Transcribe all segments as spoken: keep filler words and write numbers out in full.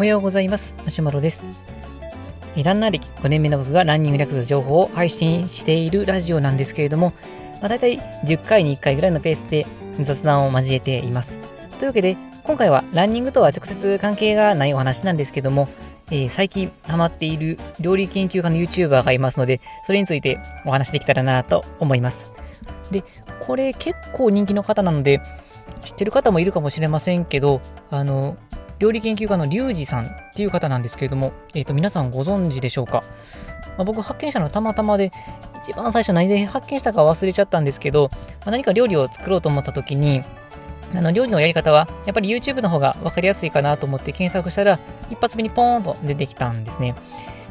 おはようございます。マシュマロです。ランナー歴ごねんめの僕がランニング略す情報を配信しているラジオなんですけれども、まあ、だいたいじゅっかいにいっかいぐらいのペースで雑談を交えています。というわけで今回はランニングとは直接関係がないお話なんですけども、えー、最近ハマっている料理研究家の YouTuber がいますので、それについてお話できたらなと思います。で、これ結構人気の方なので知ってる方もいるかもしれませんけど、あの料理研究家のリュウジさんっていう方なんですけれども、えーと、皆さんご存知でしょうか。まあ、僕発見したのはたまたまで、一番最初何で発見したか忘れちゃったんですけど、まあ、何か料理を作ろうと思った時に、あの料理のやり方はやっぱり YouTube の方が分かりやすいかなと思って検索したら、一発目にポーンと出てきたんですね。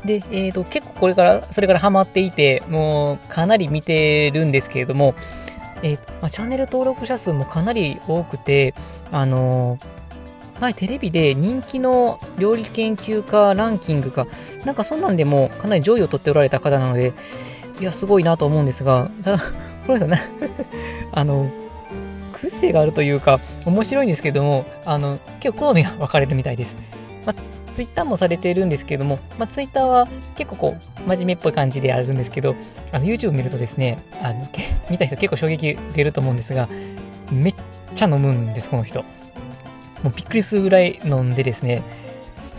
で、えーと、結構これからそれからハマっていて、もうかなり見てるんですけれども、えーとまあ、チャンネル登録者数もかなり多くて、あのー、前テレビで人気の料理研究家ランキングかなんかそんなんでもかなり上位を取っておられた方なので、いやすごいなと思うんですが、ただこれさねあの癖があるというか面白いんですけども、あの結構好みが分かれるみたいです。まあツイッターもされているんですけども、まあ、ツイッターは結構こう真面目っぽい感じであるんですけど、あの YouTube 見るとですね、あの見た人結構衝撃受けると思うんですが、めっちゃ飲むんです。この人もうびっくりするぐらい飲んでですね、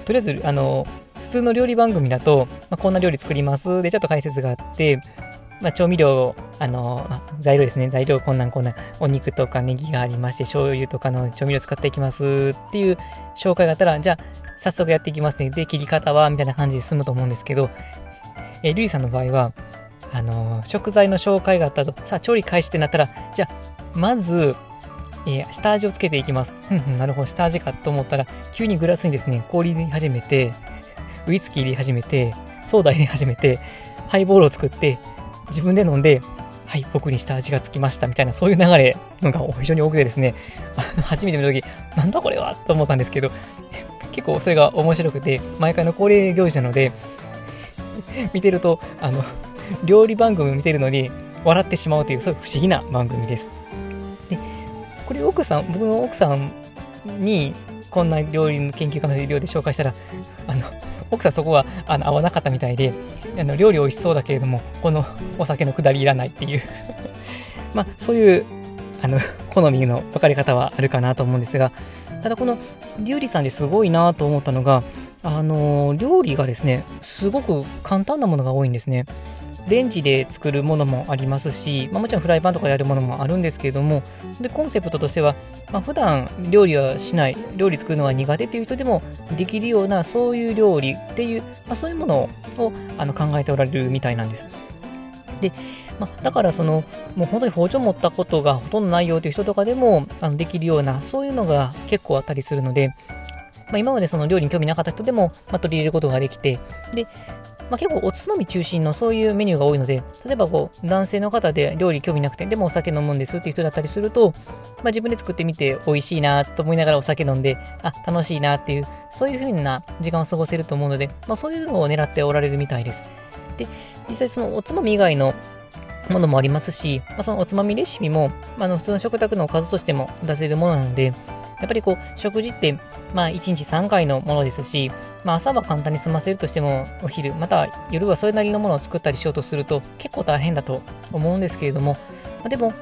とりあえずあの普通の料理番組だと、まあ、こんな料理作りますでちょっと解説があって、まあ、調味料あの材料ですね、材料こんなんこんなん、お肉とかネギがありまして醤油とかの調味料使っていきますっていう紹介があったら、じゃあ早速やっていきますね。で、切り方はみたいな感じで進むと思うんですけど、えー、リュウジさんの場合は、あのー、食材の紹介があったと、さあ調理開始ってなったら、じゃあまず、えー、下味をつけていきます。うんうん、なるほど、下味かと思ったら、急にグラスにですね、氷入れ始めて、ウイスキー入れ始めて、ソーダ入れ始めて、ハイボールを作って、自分で飲んで、はい、僕に下味がつきましたみたいな、そういう流れのが非常に多くてですね、初めて見たとき、なんだこれはと思ったんですけど、結構それが面白くて、毎回の恒例行事なので見てると、あの料理番組見てるのに笑ってしまうという、そういう不思議な番組です。で、これ奥さん、僕の奥さんにこんな料理の研究家の料理で紹介したら、あの奥さんそこはあの合わなかったみたいで、あの料理美味しそうだけれどもこのお酒のくだりいらないっていうまあそういうあの好みの分かれ方はあるかなと思うんですが、ただこのリュウジさんですごいなと思ったのが、あのー、料理がですねすごく簡単なものが多いんですね。レンジで作るものもありますし、まあ、もちろんフライパンとかやるものもあるんですけれども、でコンセプトとしては、まあ、普段料理はしない、料理作るのが苦手という人でもできるような、そういう料理っていう、まあ、そういうものをあの考えておられるみたいなんです。で、まあ、だからそのもう本当に包丁持ったことがほとんどないよという人とかでもあのできるような、そういうのが結構あったりするので、まあ、今までその料理に興味なかった人でも、まあ、取り入れることができて、で、まあ、結構おつまみ中心のそういうメニューが多いので、例えばこう男性の方で料理興味なくてでもお酒飲むんですっていう人だったりすると、まあ、自分で作ってみて美味しいなと思いながらお酒飲んで、あ、楽しいなっていう、そういう風な時間を過ごせると思うので、まあ、そういうのを狙っておられるみたいです。で、実際そのおつまみ以外のものもありますし、まあ、そのおつまみレシピも、まあ、の普通の食卓のおかずとしても出せるものなので、やっぱりこう食事って、まあ、いちにちさんかいのものですし、まあ、朝は簡単に済ませるとしてもお昼また夜はそれなりのものを作ったりしようとすると結構大変だと思うんですけれども、まあ、でも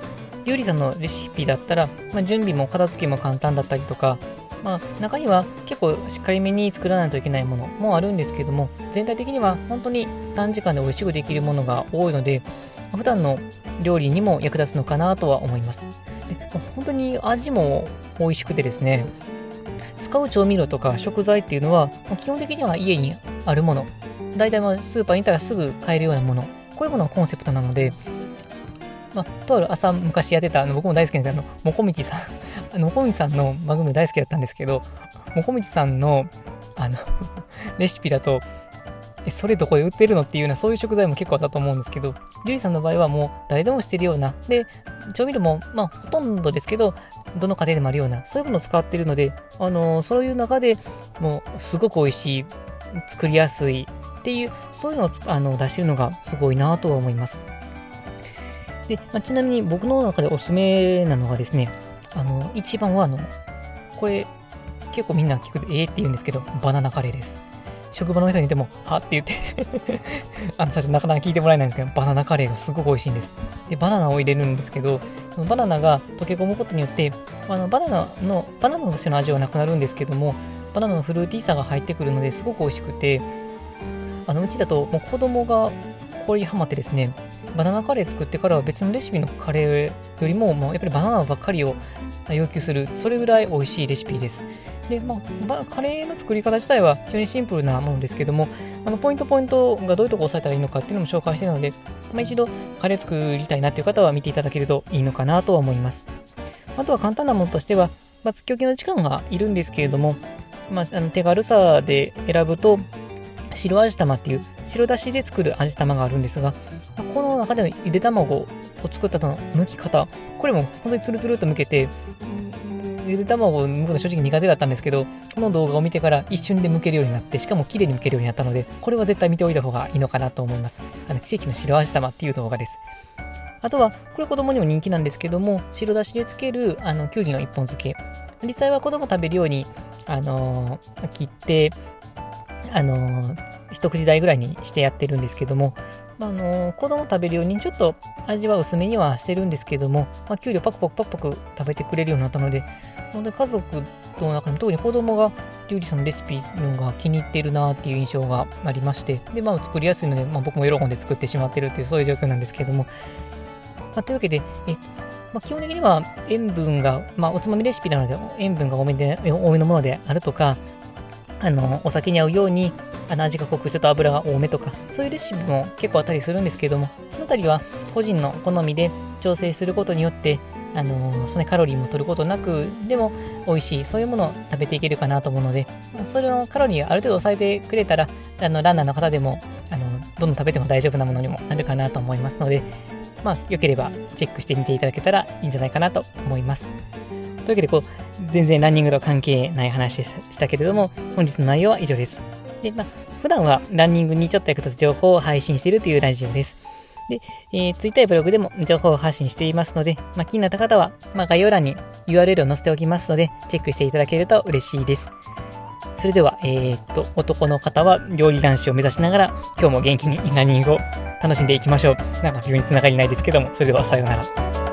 リュウジさんのレシピだったら、まあ、準備も片付けも簡単だったりとか、まあ、中には結構しっかりめに作らないといけないものもあるんですけども、全体的には本当に短時間で美味しくできるものが多いので、普段の料理にも役立つのかなとは思います。で、本当に味も美味しくてですね、使う調味料とか食材っていうのは基本的には家にあるもの、大体スーパーに行ったらすぐ買えるようなもの、こういうものがコンセプトなので、まあ、とある朝昔やってた、あの僕も大好きなあのもこみちさんもこみちさんの番組大好きだったんですけど、もこみちさんのあのレシピだと、えそれどこで売ってるのっていうような、そういう食材も結構あったと思うんですけど、リュウジさんの場合はもう誰でもしてるような、で調味料もまあほとんどですけどどの家庭でもあるような、そういうものを使ってるので、あのー、そういう中でもうすごく美味しい、作りやすいっていう、そういうのをあの出してるのがすごいなとは思います。で、まあ、ちなみに僕の中でおすすめなのがですね、あの一番はあのこれ結結構みんな聞くえーって言うんですけど、バナナカレーです。職場の人にいてもはって言ってあの最初なかなか聞いてもらえないんですけど、バナナカレーがすごく美味しいんです。でバナナを入れるんですけど、そのバナナが溶け込むことによってあのバナナのバナナとしての味はなくなるんですけども、バナナのフルーティーさが入ってくるのですごく美味しくて、あのうちだともう子供がこれにハマってですね、バナナカレー作ってからは別のレシピのカレーよりも、まあ、やっぱりバナナばっかりを要求する、それぐらい美味しいレシピです。で、まあ、カレーの作り方自体は非常にシンプルなものですけども、あのポイントポイントがどういうところを押さえたらいいのかっていうのも紹介しているので、まあ、一度カレー作りたいなっていう方は見ていただけるといいのかなとは思います。あとは簡単なものとしては、まあ、作り置きの時間がいるんですけれども、まあ、あの手軽さで選ぶと、白味玉っていう白だしで作る味玉があるんですが、この中でのゆで卵を作ったとの剥き方、これも本当にツルツルっと剥けて、ゆで卵を剥くの正直苦手だったんですけど、この動画を見てから一瞬で剥けるようになって、しかも綺麗に剥けるようになったので、これは絶対見ておいた方がいいのかなと思います。あの奇跡の白味玉っていう動画です。あとはこれ子供にも人気なんですけども、白だしでつけるあのきゅうりの一本漬け、実際は子供食べるように、あのー、切ってあの一口大ぐらいにしてやってるんですけども、まあ、あの子供食べるようにちょっと味は薄めにはしてるんですけども、まあ、きゅうりをパクパクパクパク食べてくれるようになったので、本当に家族の中に特に子供がきゅうりさんのレシピのが気に入ってるなっていう印象がありまして、で、まあ、作りやすいので、まあ、僕も喜んで作ってしまってるっていう、そういう状況なんですけども、まあ、というわけでえ、まあ、基本的には塩分が、まあ、おつまみレシピなので塩分が多めで、多めのものであるとか、あのお酒に合うようにあの味が濃くちょっと油が多めとか、そういうレシピも結構あったりするんですけれども、そのあたりは個人の好みで調整することによって、あのそのカロリーも取ることなくでも美味しい、そういうものを食べていけるかなと思うので、それのカロリーをある程度抑えてくれたら、あのランナーの方でもあのどんどん食べても大丈夫なものにもなるかなと思いますので、まあ、よければチェックしてみていただけたらいいんじゃないかなと思います。というわけで、こう全然ランニングと関係ない話でしたけれども、本日の内容は以上です。で、まあ、普段はランニングにちょっと役立つ情報を配信しているというラジオです。で、えー、Twitter やブログでも情報を発信していますので、まあ、気になった方は、まあ、概要欄に ユーアールエル を載せておきますので、チェックしていただけると嬉しいです。それでは、えー、っと、男の方は料理男子を目指しながら、今日も元気にランニングを楽しんでいきましょう。なんか非常につながりないですけども、それではさようなら。